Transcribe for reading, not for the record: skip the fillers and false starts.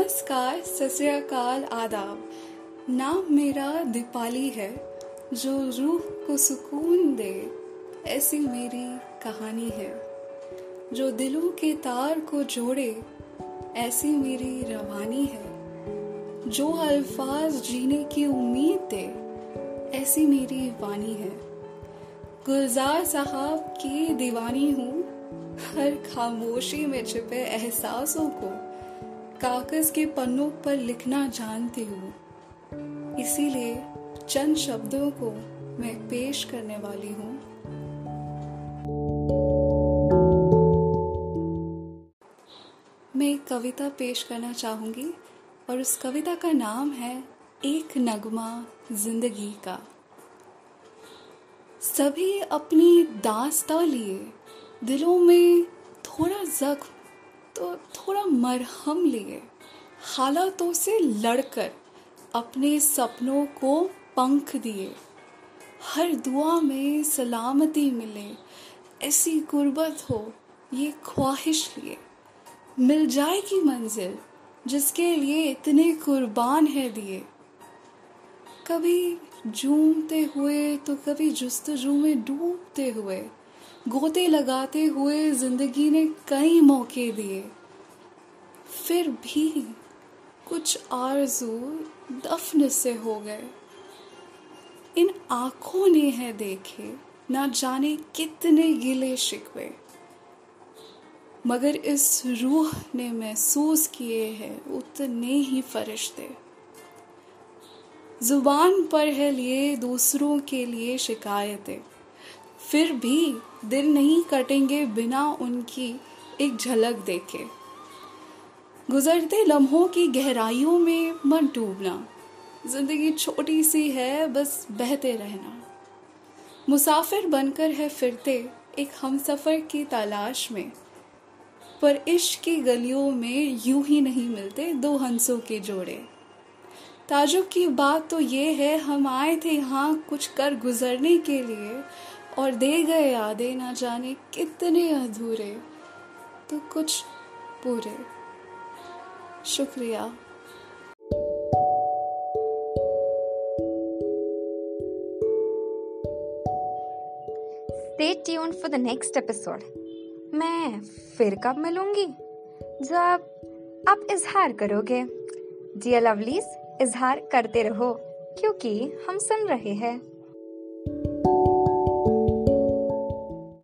नमस्कार, सत श्री अकाल, आदाब। नाम मेरा दीपाली है, जो रूह को सुकून दे ऐसी मेरी कहानी है। जो दिलों के तार को जोड़े ऐसी मेरी रवानी है। जो अल्फाज जीने की उम्मीद दे ऐसी मेरी वानी है। गुलजार साहब की दीवानी हूँ हर खामोशी में छिपे एहसासों को कागज के पन्नों पर लिखना जानती हूँ। इसीलिए चंद शब्दों को मैं पेश करने वाली हूँ। मैं एक कविता पेश करना चाहूँगी और उस कविता का नाम है एक नगमा जिंदगी का। सभी अपनी दास्तां लिए, दिलों में थोड़ा जख्म तो थोड़ा मरहम लिए, हालातों से लड़कर अपने सपनों को पंख दिए। हर दुआ में सलामती मिले, ऐसी गुर्बत हो ये ख्वाहिश लिए। मिल जाएगी मंजिल जिसके लिए इतने कुर्बान है दिए। कभी झूमते हुए तो कभी जुस्तजू में डूबते हुए, गोते लगाते हुए जिंदगी ने कई मौके दिए। फिर भी कुछ आरज़ू दफन से हो गए। इन आँखों ने है देखे ना जाने कितने गिले शिकवे, मगर इस रूह ने महसूस किए हैं उतने ही फरिश्ते। जुबान पर है लिए दूसरों के लिए शिकायतें, फिर भी दिल नहीं कटेंगे बिना उनकी एक झलक देखे। गुजरते लम्हों की गहराइयों में मत डूबना, जिंदगी छोटी सी है बस बहते रहना। मुसाफिर बनकर है फिरते एक हमसफर की तलाश में, पर इश्क की गलियों में यूं ही नहीं मिलते दो हंसों के जोड़े। ताजुब की बात तो ये है हम आए थे यहाँ कुछ कर गुजरने के लिए, और दे गए यादें ना जाने कितने अधूरे तो कुछ पूरे। शुक्रिया। Stay tuned for the next episode. मैं फिर कब मिलूंगी? जब आप इजहार करोगे। Dear lovelies, इजहार करते रहो क्योंकि हम सुन रहे हैं।